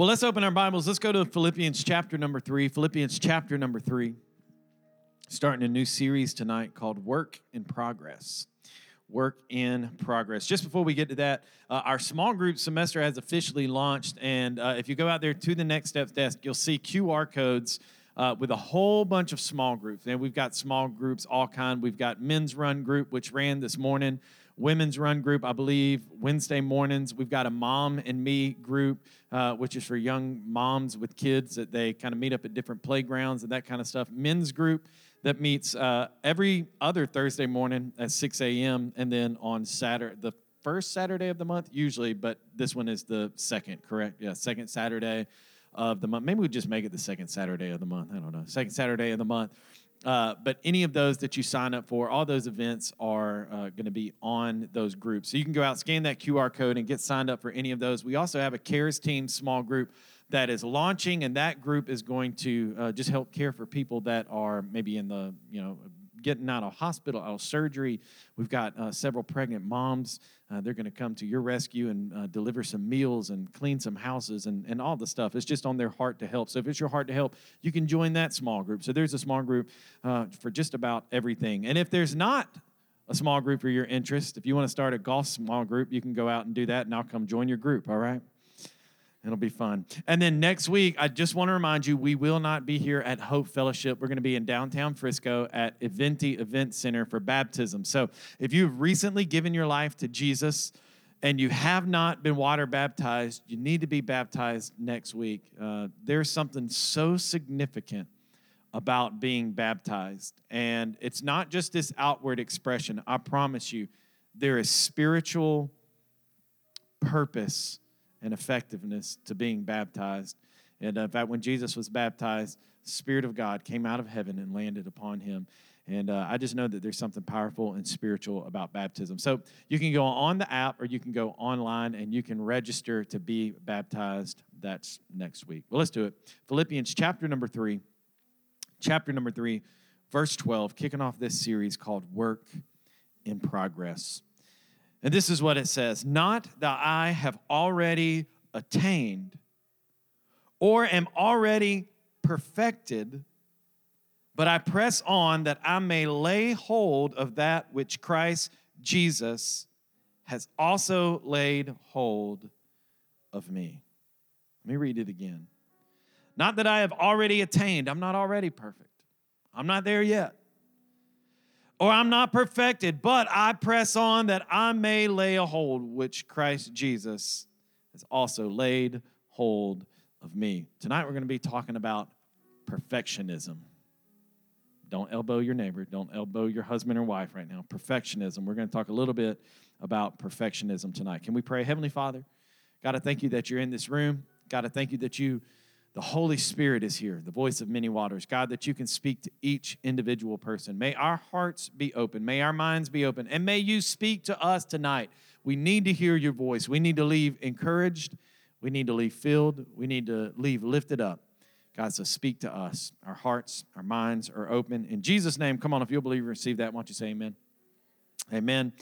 Well, let's open our Bibles. Let's go to Philippians chapter number 3. Philippians chapter number 3. Starting a new series tonight called Work in Progress. Work in Progress. Just before we get to that, our small group semester has officially launched. And if you go out there to the Next Steps desk, you'll see QR codes with a whole bunch of small groups. And we've got small groups, all kind. We've got men's run group, which ran this morning. Women's run group, I believe, Wednesday mornings. We've got a mom and me group, which is for young moms with kids that they kind of meet up at different playgrounds and that kind of stuff. Men's group that meets every other Thursday morning at 6 a.m. and then on Saturday, the first Saturday of the month usually, but this one is the second, correct? Yeah, second Saturday of the month. Maybe we just make it the second Saturday of the month. I don't know. Second Saturday of the month. But any of those that you sign up for, all those events are going to be on those groups. So you can go out, scan that QR code, and get signed up for any of those. We also have a CARES team small group that is launching, and that group is going to just help care for people that are maybe in the, getting out of hospital, out of surgery. We've got several pregnant moms. They're going to come to your rescue and deliver some meals and clean some houses and all the stuff. It's just on their heart to help. So if it's your heart to help, you can join that small group. So there's a small group for just about everything. And if there's not a small group for your interest, if you want to start a golf small group, you can go out and do that, and I'll come join your group, all right? It'll be fun. And then next week, I just want to remind you, we will not be here at Hope Fellowship. We're going to be in downtown Frisco at Eventi Event Center for baptism. So if you've recently given your life to Jesus and you have not been water baptized, you need to be baptized next week. There's something so significant about being baptized. And it's not just this outward expression. I promise you, there is spiritual purpose and effectiveness to being baptized. And in fact, when Jesus was baptized, the Spirit of God came out of heaven and landed upon him. And I just know that there's something powerful and spiritual about baptism. So you can go on the app or you can go online and you can register to be baptized. That's next week. Well, let's do it. Philippians chapter number 3, verse 12, kicking off this series called Work in Progress. And this is what it says: not that I have already attained or am already perfected, but I press on that I may lay hold of that which Christ Jesus has also laid hold of me. Let me read it again. Not that I have already attained. I'm not already perfect. I'm not there yet. Or I'm not perfected, but I press on that I may lay a hold, which Christ Jesus has also laid hold of me. Tonight we're going to be talking about perfectionism. Don't elbow your neighbor. Don't elbow your husband or wife right now. Perfectionism. We're going to talk a little bit about perfectionism tonight. Can we pray? Heavenly Father, God, I thank you that you're in this room. God, I thank you that the Holy Spirit is here, the voice of many waters. God, that you can speak to each individual person. May our hearts be open. May our minds be open. And may you speak to us tonight. We need to hear your voice. We need to leave encouraged. We need to leave filled. We need to leave lifted up. God, so speak to us. Our hearts, our minds are open. In Jesus' name, come on, if you'll believe and receive that, why don't you say amen? Amen.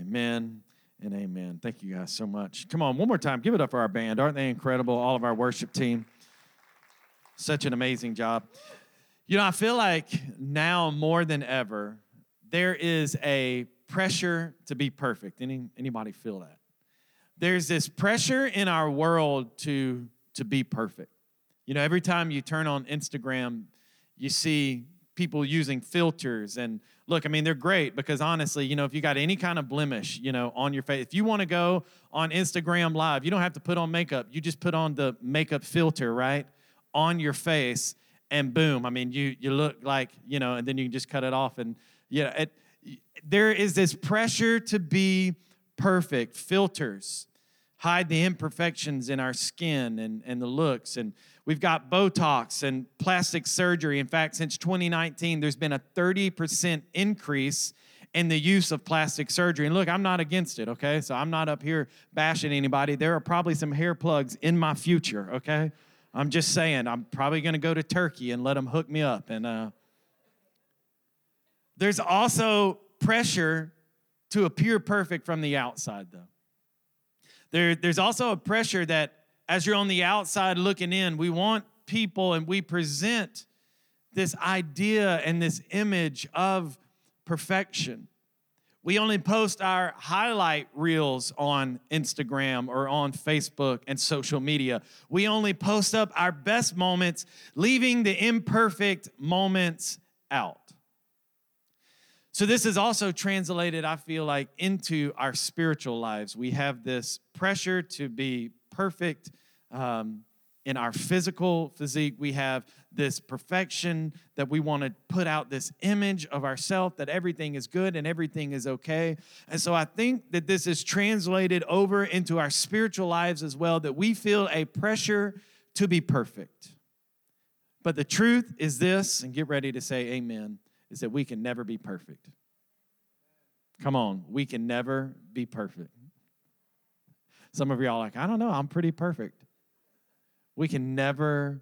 Amen. And amen. Thank you guys so much. Come on, one more time. Give it up for our band. Aren't they incredible? All of our worship team. Such an amazing job. I feel like now more than ever, there is a pressure to be perfect. Anybody feel that? There's this pressure in our world to be perfect. Every time you turn on Instagram, you see people using filters. And look, they're great because honestly, if you got any kind of blemish, on your face, if you want to go on Instagram Live, you don't have to put on makeup. You just put on the makeup filter, right? On your face, and boom, you look like, and then you can just cut it off. And there is this pressure to be perfect. Filters hide the imperfections in our skin and the looks. And we've got Botox and plastic surgery. In fact, since 2019, there's been a 30% increase in the use of plastic surgery. And look, I'm not against it, okay? So I'm not up here bashing anybody. There are probably some hair plugs in my future, okay? I'm just saying, I'm probably going to go to Turkey and let them hook me up. And there's also pressure to appear perfect from the outside, though. There's also a pressure that as you're on the outside looking in, we want people and we present this idea and this image of perfection. We only post our highlight reels on Instagram or on Facebook and social media. We only post up our best moments, leaving the imperfect moments out. So this is also translated, I feel like, into our spiritual lives. We have this pressure to be perfect in our physical physique. We have this perfection that we want to put out, this image of ourselves that everything is good and everything is okay. And so I think that this is translated over into our spiritual lives as well, that we feel a pressure to be perfect. But the truth is this, and get ready to say amen, is that we can never be perfect. Come on, we can never be perfect. Some of y'all are like, I don't know, I'm pretty perfect. We can never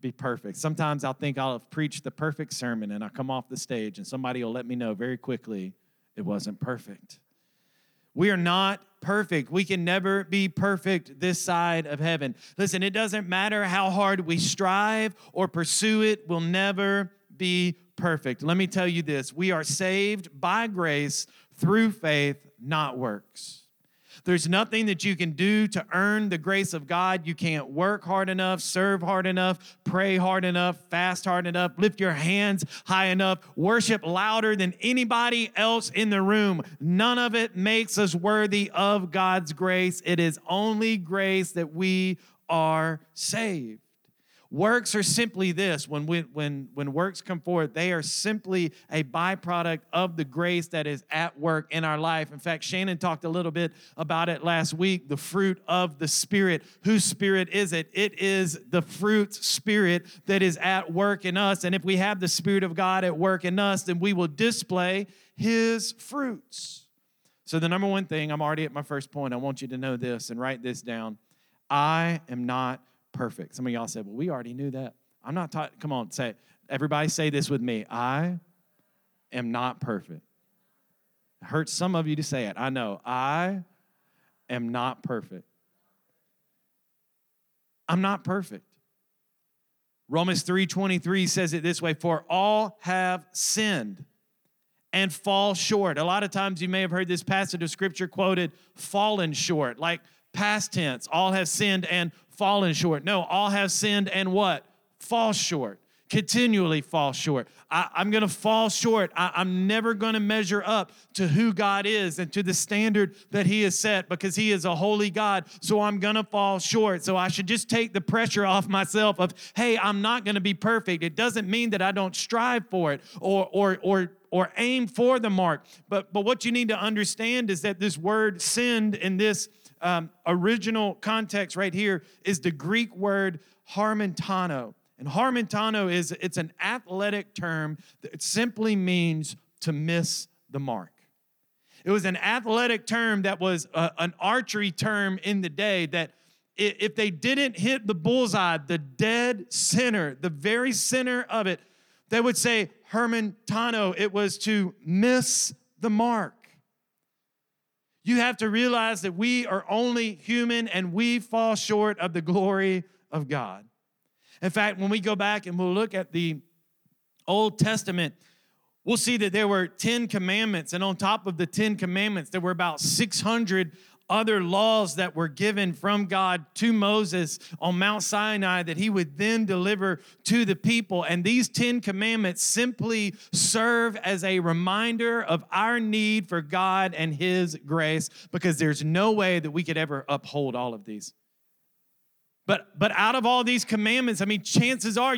be perfect. Sometimes I'll think I'll have preached the perfect sermon and I'll come off the stage and somebody will let me know very quickly it wasn't perfect. We are not perfect. We can never be perfect this side of heaven. Listen, it doesn't matter how hard we strive or pursue it, we'll never be perfect. Let me tell you this. We are saved by grace through faith, not works. There's nothing that you can do to earn the grace of God. You can't work hard enough, serve hard enough, pray hard enough, fast hard enough, lift your hands high enough, worship louder than anybody else in the room. None of it makes us worthy of God's grace. It is only grace that we are saved. Works are simply this. When works come forth, they are simply a byproduct of the grace that is at work in our life. In fact, Shannon talked a little bit about it last week, the fruit of the Spirit. Whose Spirit is it? It is the fruit Spirit that is at work in us. And if we have the Spirit of God at work in us, then we will display His fruits. So the number one thing, I'm already at my first point. I want you to know this and write this down. I am not perfect. Some of y'all said, well, we already knew that. I'm not taught. Come on, say it. Everybody say this with me. I am not perfect. It hurts some of you to say it. I know. I am not perfect. I'm not perfect. Romans 3:23 says it this way, for all have sinned and fall short. A lot of times you may have heard this passage of Scripture quoted, fallen short, like past tense, all have sinned and fallen short. No, all have sinned and what? Fall short. Continually fall short. I'm going to fall short. I'm never going to measure up to who God is and to the standard that He has set because He is a holy God. So I'm going to fall short. So I should just take the pressure off myself of, hey, I'm not going to be perfect. It doesn't mean that I don't strive for it or aim for the mark. But what you need to understand is that this word sinned in this original context right here is the Greek word harmentano. And harmentano it's an athletic term that simply means to miss the mark. It was an athletic term that was an archery term in the day that if they didn't hit the bullseye, the dead center, the very center of it, they would say harmentano. It was to miss the mark. You have to realize that we are only human and we fall short of the glory of God. In fact, when we go back and we'll look at the Old Testament, we'll see that there were 10 commandments. And on top of the 10 commandments, there were about 600 other laws that were given from God to Moses on Mount Sinai that he would then deliver to the people. And these 10 commandments simply serve as a reminder of our need for God and His grace, because there's no way that we could ever uphold all of these. But out of all these commandments, I mean, chances are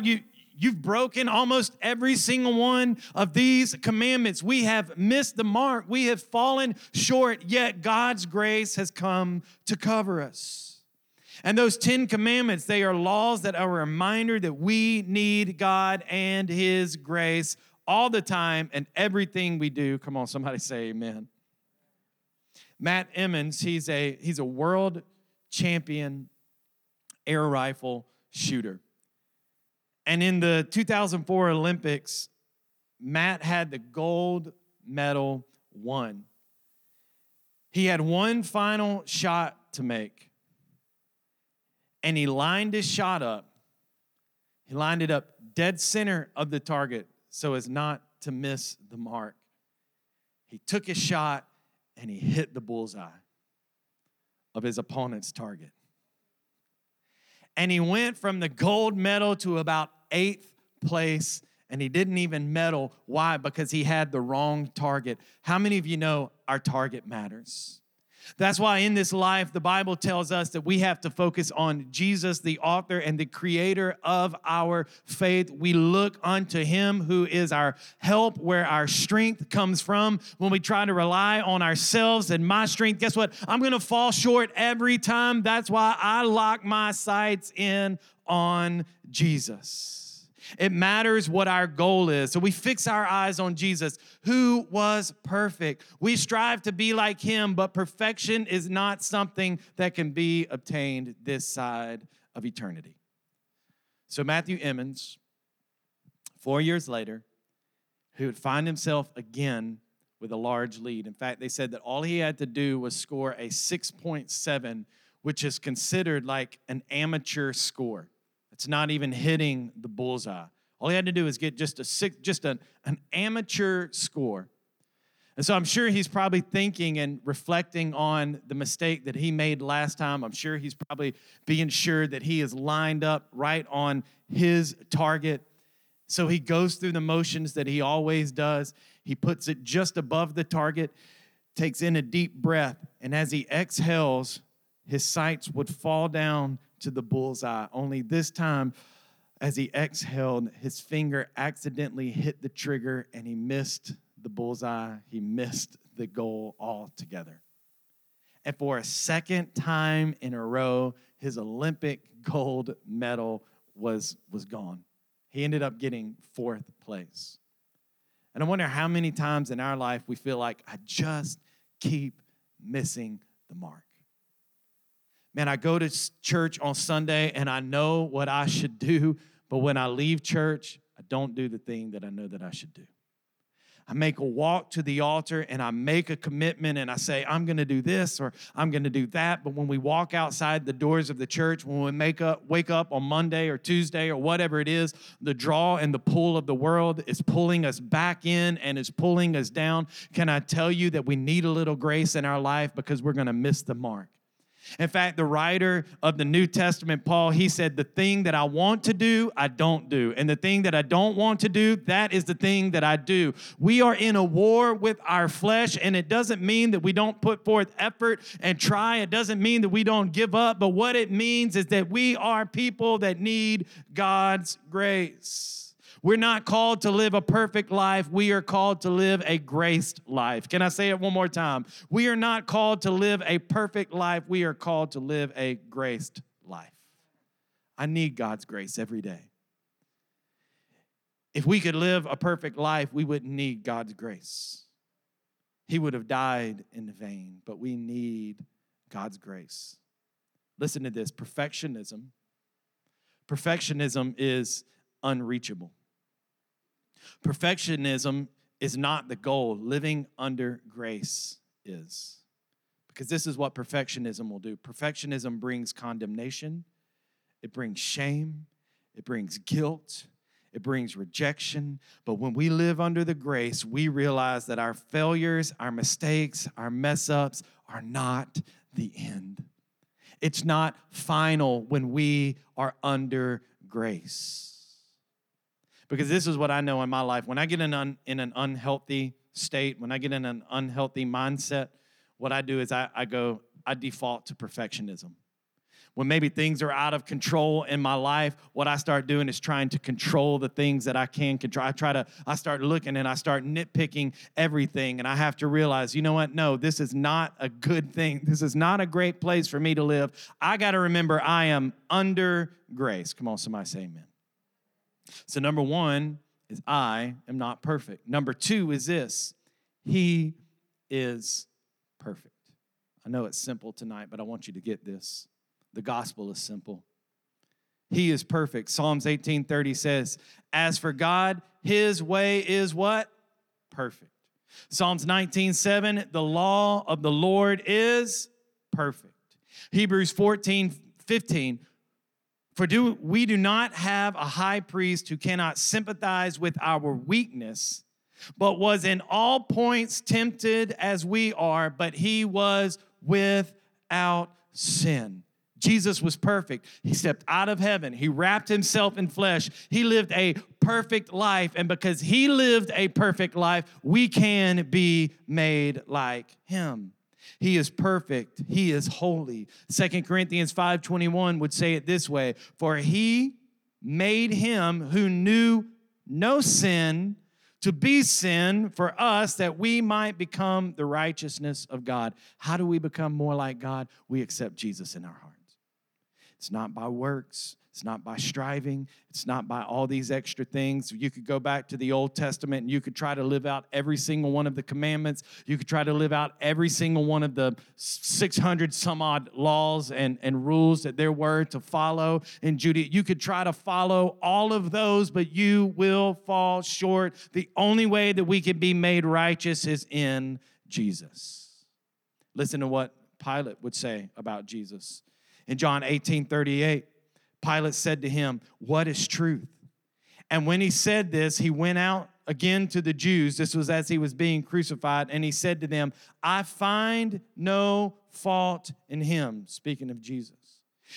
you've broken almost every single one of these commandments. We have missed the mark. We have fallen short, yet God's grace has come to cover us. And those 10 commandments, they are laws that are a reminder that we need God and His grace all the time and everything we do. Come on, somebody say amen. Matt Emmons, he's a world champion air rifle shooter. And in the 2004 Olympics, Matt had the gold medal won. He had one final shot to make. and he lined his shot up. He lined it up dead center of the target so as not to miss the mark. He took his shot, and he hit the bullseye of his opponent's target. And he went from the gold medal to about 8th place, and he didn't even medal. Why? Because he had the wrong target. How many of you know our target matters? That's why in this life, the Bible tells us that we have to focus on Jesus, the author and the creator of our faith. We look unto him who is our help, where our strength comes from. When we try to rely on ourselves and my strength, guess what? I'm going to fall short every time. That's why I lock my sights in on Jesus. It matters what our goal is. So we fix our eyes on Jesus, who was perfect. We strive to be like him, but perfection is not something that can be obtained this side of eternity. So Matthew Emmons, 4 years later, he would find himself again with a large lead. In fact, they said that all he had to do was score a 6.7, which is considered like an amateur score. It's not even hitting the bullseye. All he had to do is get just an amateur score. And so I'm sure he's probably thinking and reflecting on the mistake that he made last time. I'm sure he's probably being sure that he is lined up right on his target. So he goes through the motions that he always does. He puts it just above the target, takes in a deep breath, and as he exhales, his sights would fall down to the bullseye. Only this time, as he exhaled, his finger accidentally hit the trigger and he missed the bullseye. He missed the goal altogether. And for a second time in a row, his Olympic gold medal was gone. He ended up getting 4th place. And I wonder how many times in our life we feel like, I just keep missing the mark. Man, I go to church on Sunday, and I know what I should do, but when I leave church, I don't do the thing that I know that I should do. I make a walk to the altar, and I make a commitment, and I say, I'm going to do this, or I'm going to do that, but when we walk outside the doors of the church, when we wake up on Monday or Tuesday or whatever it is, the draw and the pull of the world is pulling us back in and is pulling us down. Can I tell you that we need a little grace in our life because we're going to miss the mark? In fact, the writer of the New Testament, Paul, he said, the thing that I want to do, I don't do. And the thing that I don't want to do, that is the thing that I do. We are in a war with our flesh, and it doesn't mean that we don't put forth effort and try. It doesn't mean that we don't give up. But what it means is that we are people that need God's grace. We're not called to live a perfect life. We are called to live a graced life. Can I say it one more time? We are not called to live a perfect life. We are called to live a graced life. I need God's grace every day. If we could live a perfect life, we wouldn't need God's grace. He would have died in vain, but we need God's grace. Listen to this, perfectionism. Perfectionism is unreachable. Perfectionism is not the goal. Living under grace is. Because this is what perfectionism will do. Perfectionism brings condemnation. It brings shame. It brings guilt. It brings rejection. But when we live under the grace, we realize that our failures, our mistakes, our mess-ups are not the end. It's not final when we are under grace. Because this is what I know in my life. When I get in an unhealthy state, when I get in an unhealthy mindset, what I do is I default to perfectionism. When maybe things are out of control in my life, what I start doing is trying to control the things that I can control. I start looking and I start nitpicking everything, and I have to realize, you know what? No, this is not a good thing. This is not a great place for me to live. I got to remember I am under grace. Come on, somebody say amen. So number one is I am not perfect. Number two is this, he is perfect. I know it's simple tonight, but I want you to get this. The gospel is simple. He is perfect. Psalms 18:30 says, as for God, his way is what? Perfect. Psalms 19:7, the law of the Lord is perfect. Hebrews 14:15, For we do not have a high priest who cannot sympathize with our weakness, but was in all points tempted as we are, but he was without sin. Jesus was perfect. He stepped out of heaven. He wrapped himself in flesh. He lived a perfect life. And because he lived a perfect life, we can be made like him. He is perfect. He is holy. 2 Corinthians 5:21 would say it this way, for he made him who knew no sin to be sin for us that we might become the righteousness of God. How do we become more like God? We accept Jesus in our hearts. It's not by works. It's not by striving. It's not by all these extra things. You could go back to the Old Testament and you could try to live out every single one of the commandments. You could try to live out every single one of the 600 some odd laws and rules that there were to follow in Judaism. You could try to follow all of those, but you will fall short. The only way that we can be made righteous is in Jesus. Listen to what Pilate would say about Jesus. In John 18:38, Pilate said to him, what is truth? And when he said this, he went out again to the Jews. This was as he was being crucified. And he said to them, I find no fault in him, speaking of Jesus.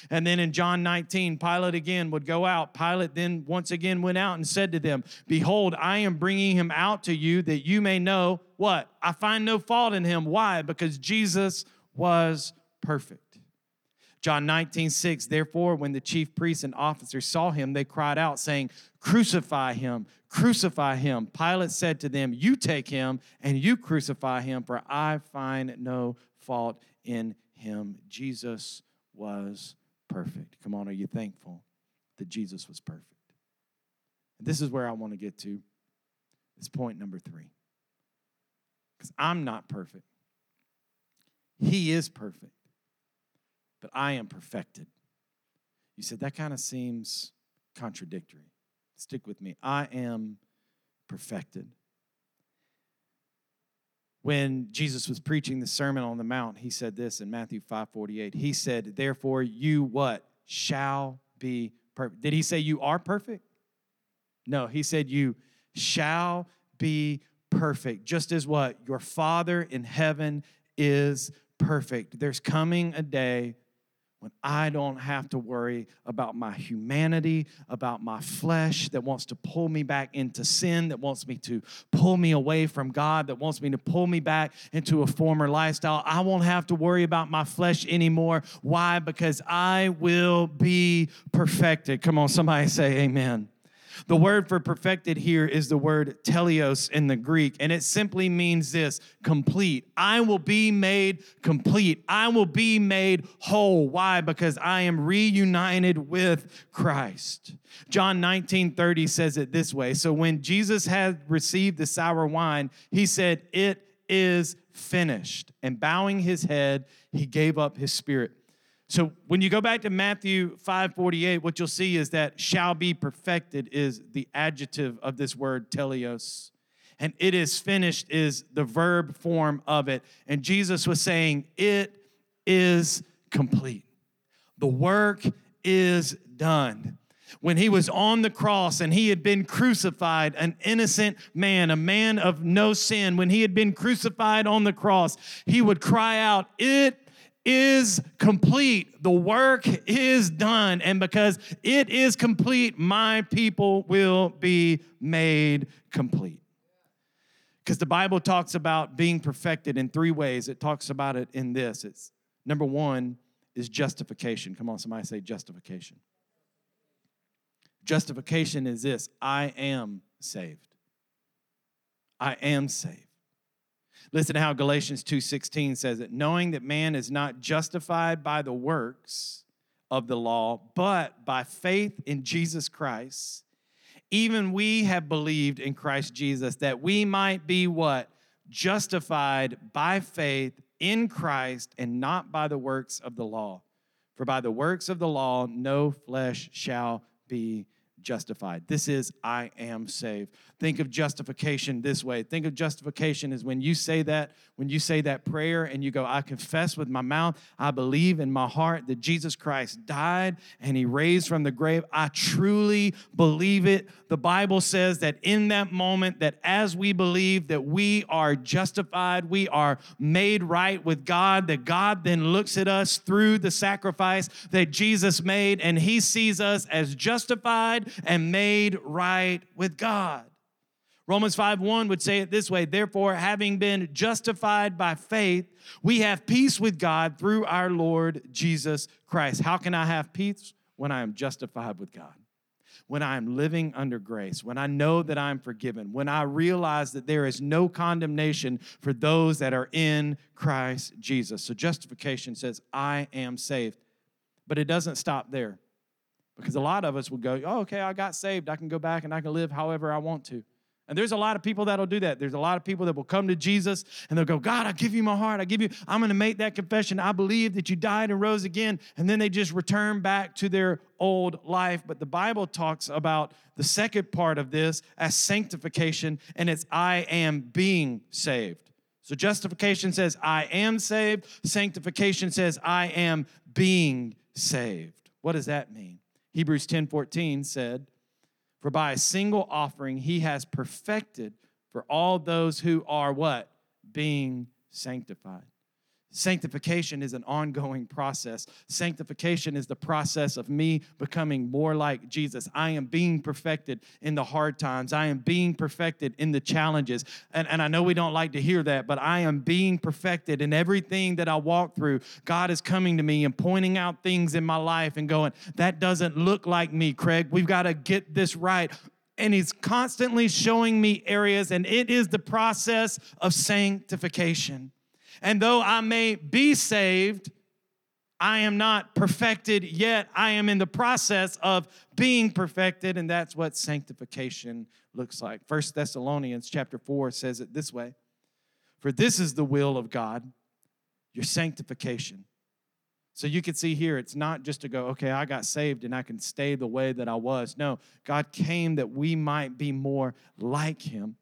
And then in John 19, Pilate again would go out. Pilate then once again went out and said to them, behold, I am bringing him out to you that you may know what? I find no fault in him. Why? Because Jesus was perfect. John 19:6, therefore, when the chief priests and officers saw him, they cried out, saying, crucify him, crucify him. Pilate said to them, you take him and you crucify him, for I find no fault in him. Jesus was perfect. Come on, are you thankful that Jesus was perfect? And this is where I want to get to. It's point number 3. Because I'm not perfect. He is perfect. But I am perfected. You said, that kind of seems contradictory. Stick with me. I am perfected. When Jesus was preaching the Sermon on the Mount, he said this in Matthew 5:48. He said, therefore, you what? Shall be perfect. Did he say you are perfect? No, he said you shall be perfect. Just as what? Your Father in heaven is perfect. There's coming a day when I don't have to worry about my humanity, about my flesh that wants to pull me back into sin, that wants me to pull me away from God, that wants me to pull me back into a former lifestyle. I won't have to worry about my flesh anymore. Why? Because I will be perfected. Come on, somebody say amen. The word for perfected here is the word teleos in the Greek, and it simply means this, complete. I will be made complete. I will be made whole. Why? Because I am reunited with Christ. John 19:30 says it this way. So when Jesus had received the sour wine, he said, it is finished. And bowing his head, he gave up his spirit. So when you go back to Matthew 5:48, what you'll see is that shall be perfected is the adjective of this word teleos. And it is finished is the verb form of it. And Jesus was saying, it is complete. The work is done. When he was on the cross and he had been crucified, an innocent man, a man of no sin, when he had been crucified on the cross, he would cry out, it is complete. The work is done. And because it is complete, my people will be made complete. Because the Bible talks about being perfected in 3 ways. It talks about it in this. It's number 1 is justification. Come on, somebody say justification. Justification is this. I am saved. I am saved. Listen to how Galatians 2:16 says it, knowing that man is not justified by the works of the law, but by faith in Jesus Christ, even we have believed in Christ Jesus, that we might be what? Justified by faith in Christ and not by the works of the law. For by the works of the law, no flesh shall be justified. This is, I am saved. Think of justification this way. Think of justification as when you say that prayer and you go, I confess with my mouth, I believe in my heart that Jesus Christ died and he raised from the grave. I truly believe it. The Bible says that in that moment, that as we believe that we are justified, we are made right with God, that God then looks at us through the sacrifice that Jesus made, and he sees us as justified and made right with God. Romans 5:1 would say it this way, therefore, having been justified by faith, we have peace with God through our Lord Jesus Christ. How can I have peace? When I am justified with God, when I am living under grace, when I know that I am forgiven, when I realize that there is no condemnation for those that are in Christ Jesus. So justification says, I am saved. But it doesn't stop there. Because a lot of us will go, oh, okay, I got saved. I can go back and I can live however I want to. And there's a lot of people that'll do that. There's a lot of people that will come to Jesus and they'll go, God, I give you my heart. I'm going to make that confession. I believe that you died and rose again. And then they just return back to their old life. But the Bible talks about the second part of this as sanctification, and it's I am being saved. So justification says I am saved. Sanctification says I am being saved. What does that mean? Hebrews 10:14 said, for by a single offering he has perfected for all those who are what? Being sanctified. Sanctification is an ongoing process. Sanctification is the process of me becoming more like Jesus. I am being perfected in the hard times. I am being perfected in the challenges. And I know we don't like to hear that, but I am being perfected in everything that I walk through. God is coming to me and pointing out things in my life and going, that doesn't look like me, Creg. We've got to get this right. And he's constantly showing me areas, and it is the process of sanctification. And though I may be saved, I am not perfected yet. I am in the process of being perfected, and that's what sanctification looks like. 1 Thessalonians chapter 4 says it this way, for this is the will of God, your sanctification. So you can see here, it's not just to go, okay, I got saved and I can stay the way that I was. No, God came that we might be more like him.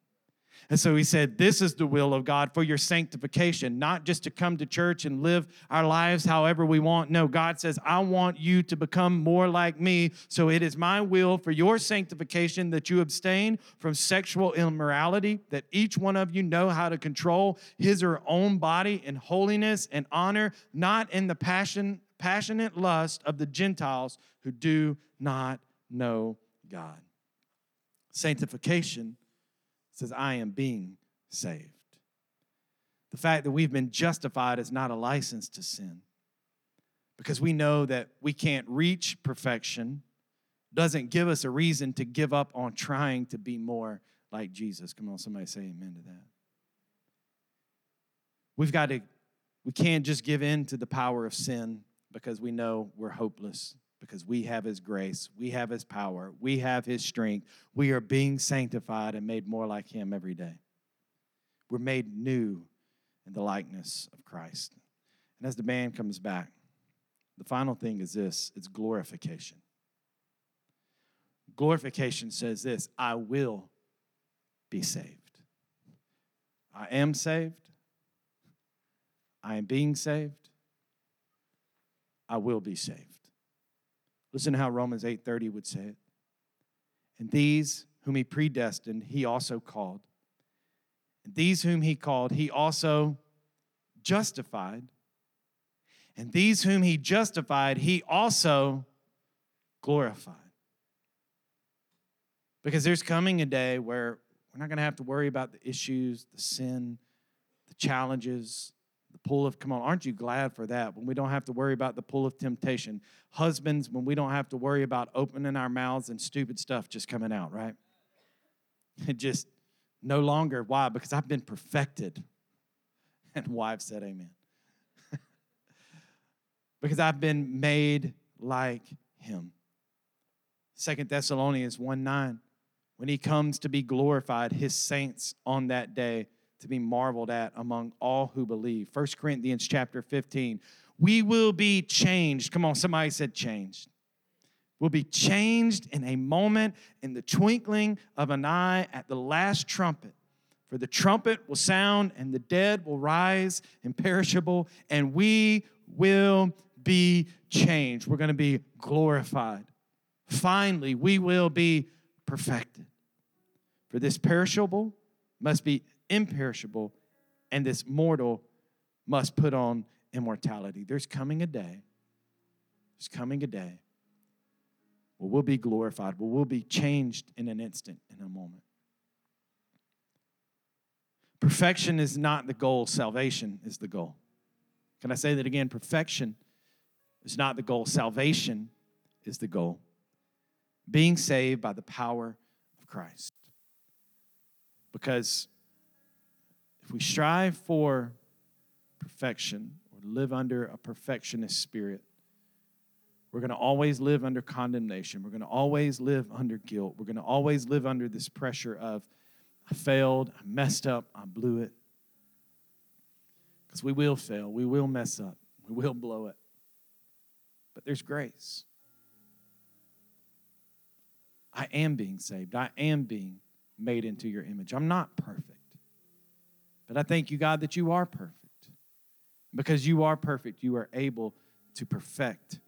And so he said, this is the will of God for your sanctification, not just to come to church and live our lives however we want. No, God says, I want you to become more like me. So it is my will for your sanctification that you abstain from sexual immorality, that each one of you know how to control his or her own body in holiness and honor, not in the passionate lust of the Gentiles who do not know God. Sanctification says, I am being saved. The fact that we've been justified is not a license to sin, because we know that we can't reach perfection, doesn't give us a reason to give up on trying to be more like Jesus. Come on, somebody say amen to that. We can't just give in to the power of sin, because we know we're hopeless. Because we have his grace, we have his power, we have his strength. We are being sanctified and made more like him every day. We're made new in the likeness of Christ. And as the band comes back, the final thing is this, it's glorification. Glorification says this, I will be saved. I am saved. I am being saved. I will be saved. Listen to how Romans 8:30 would say it. And these whom he predestined, he also called. And these whom he called, he also justified. And these whom he justified, he also glorified. Because there's coming a day where we're not going to have to worry about the issues, the sin, the challenges, the pull of, come on, aren't you glad for that? When we don't have to worry about the pull of temptation. Husbands, when we don't have to worry about opening our mouths and stupid stuff just coming out, right? It just no longer. Why? Because I've been perfected. And wives said amen. Because I've been made like him. 2 Thessalonians 1:9, when he comes to be glorified, his saints on that day to be marveled at among all who believe. 1 Corinthians chapter 15. We will be changed. Come on, somebody said changed. will be changed in a moment, in the twinkling of an eye, at the last trumpet. For the trumpet will sound, and the dead will rise imperishable, and we will be changed. We're going to be glorified. Finally, we will be perfected. For this perishable must be imperishable, and this mortal must put on immortality. There's coming a day. Well, we'll be glorified. Well, we'll be changed in an instant, in a moment. Perfection is not the goal. Salvation is the goal. Can I say that again? Perfection is not the goal. Salvation is the goal. Being saved by the power of Christ. Because if we strive for perfection or live under a perfectionist spirit, we're going to always live under condemnation. We're going to always live under guilt. We're going to always live under this pressure of, I failed, I messed up, I blew it. Because we will fail, we will mess up, we will blow it. But there's grace. I am being saved. I am being made into your image. I'm not perfect. But I thank you, God, that you are perfect. Because you are perfect, you are able to perfect